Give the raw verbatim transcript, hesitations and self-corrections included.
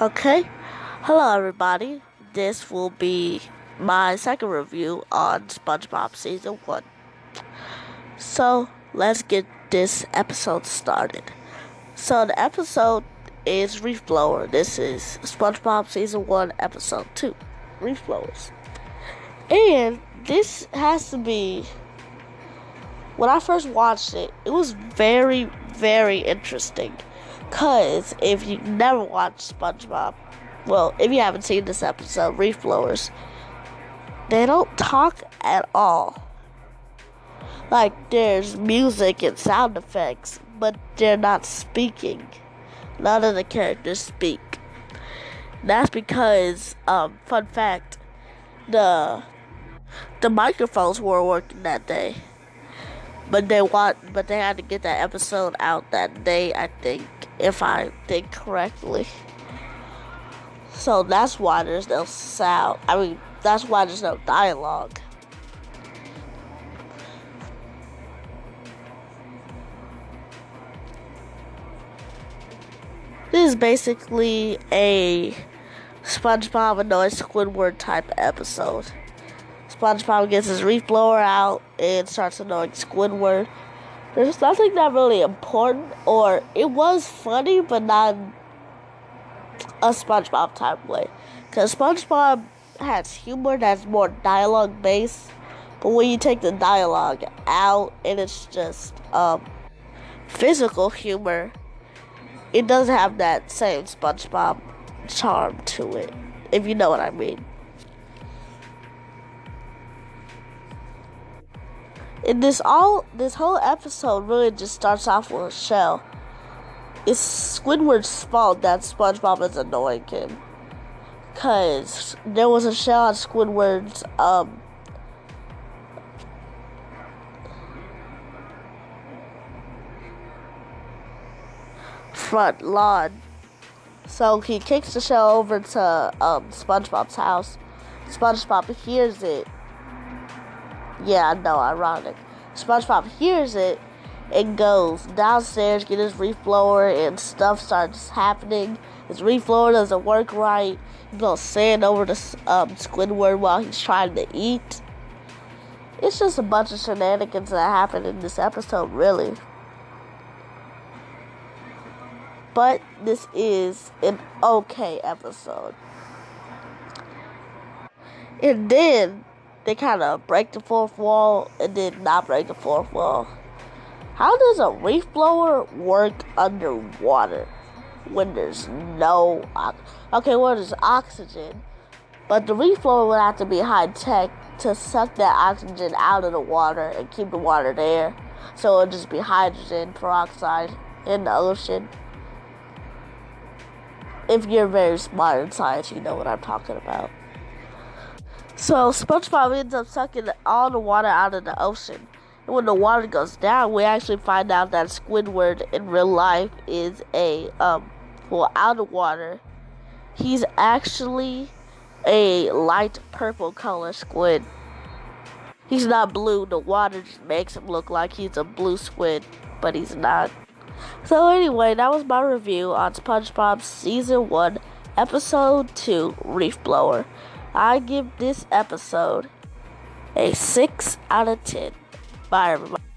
Okay, hello everybody. This will be my second review on SpongeBob Season one. So, let's get this episode started. So, the episode is Reef Blower. This is SpongeBob Season one, Episode two, Reef Blowers. And this has to be, when I first watched it, it was very, very interesting. Because if you never watched SpongeBob, well, if you haven't seen this episode, Reef Blowers, they don't talk at all. Like, there's music and sound effects, but they're not speaking. None of the characters speak. That's because, um, fun fact, the the microphones weren't working that day. But they want, but they had to get that episode out that day, I think, if I think correctly. So that's why there's no sound. I mean, that's why there's no dialogue. This is basically a SpongeBob annoys Squidward type episode. SpongeBob gets his reef blower out and starts annoying Squidward. There's nothing that really important, or it was funny, but not a SpongeBob type way. Because SpongeBob has humor that's more dialogue based, but when you take the dialogue out and it's just um, physical humor, it doesn't have that same SpongeBob charm to it, if you know what I mean. And this all, this whole episode really just starts off with a shell. It's Squidward's fault that SpongeBob is annoying him, cause there was a shell on Squidward's um. front lawn. So he kicks the shell over to um, SpongeBob's house. SpongeBob hears it. Yeah, I know, ironic. SpongeBob hears it and goes downstairs, get his reef blower, and stuff starts happening. His reef blower doesn't work right. He blows sand over to um, Squidward while he's trying to eat. It's just a bunch of shenanigans that happen in this episode, really. But this is an okay episode. And then they kind of break the fourth wall and then not break the fourth wall. How does a reef blower work underwater when there's no oxygen? Okay, well, there's oxygen, but the reef blower would have to be high tech to suck that oxygen out of the water and keep the water there. So it would just be hydrogen peroxide in the ocean. If you're very smart in science, you know what I'm talking about. So SpongeBob ends up sucking all the water out of the ocean. And when the water goes down, we actually find out that Squidward in real life is a, um, well, out of water, he's actually a light purple color squid. He's not blue. The water just makes him look like he's a blue squid, but he's not. So anyway, that was my review on SpongeBob Season one, Episode two, Reef Blower. I give this episode a six out of ten. Bye, everybody.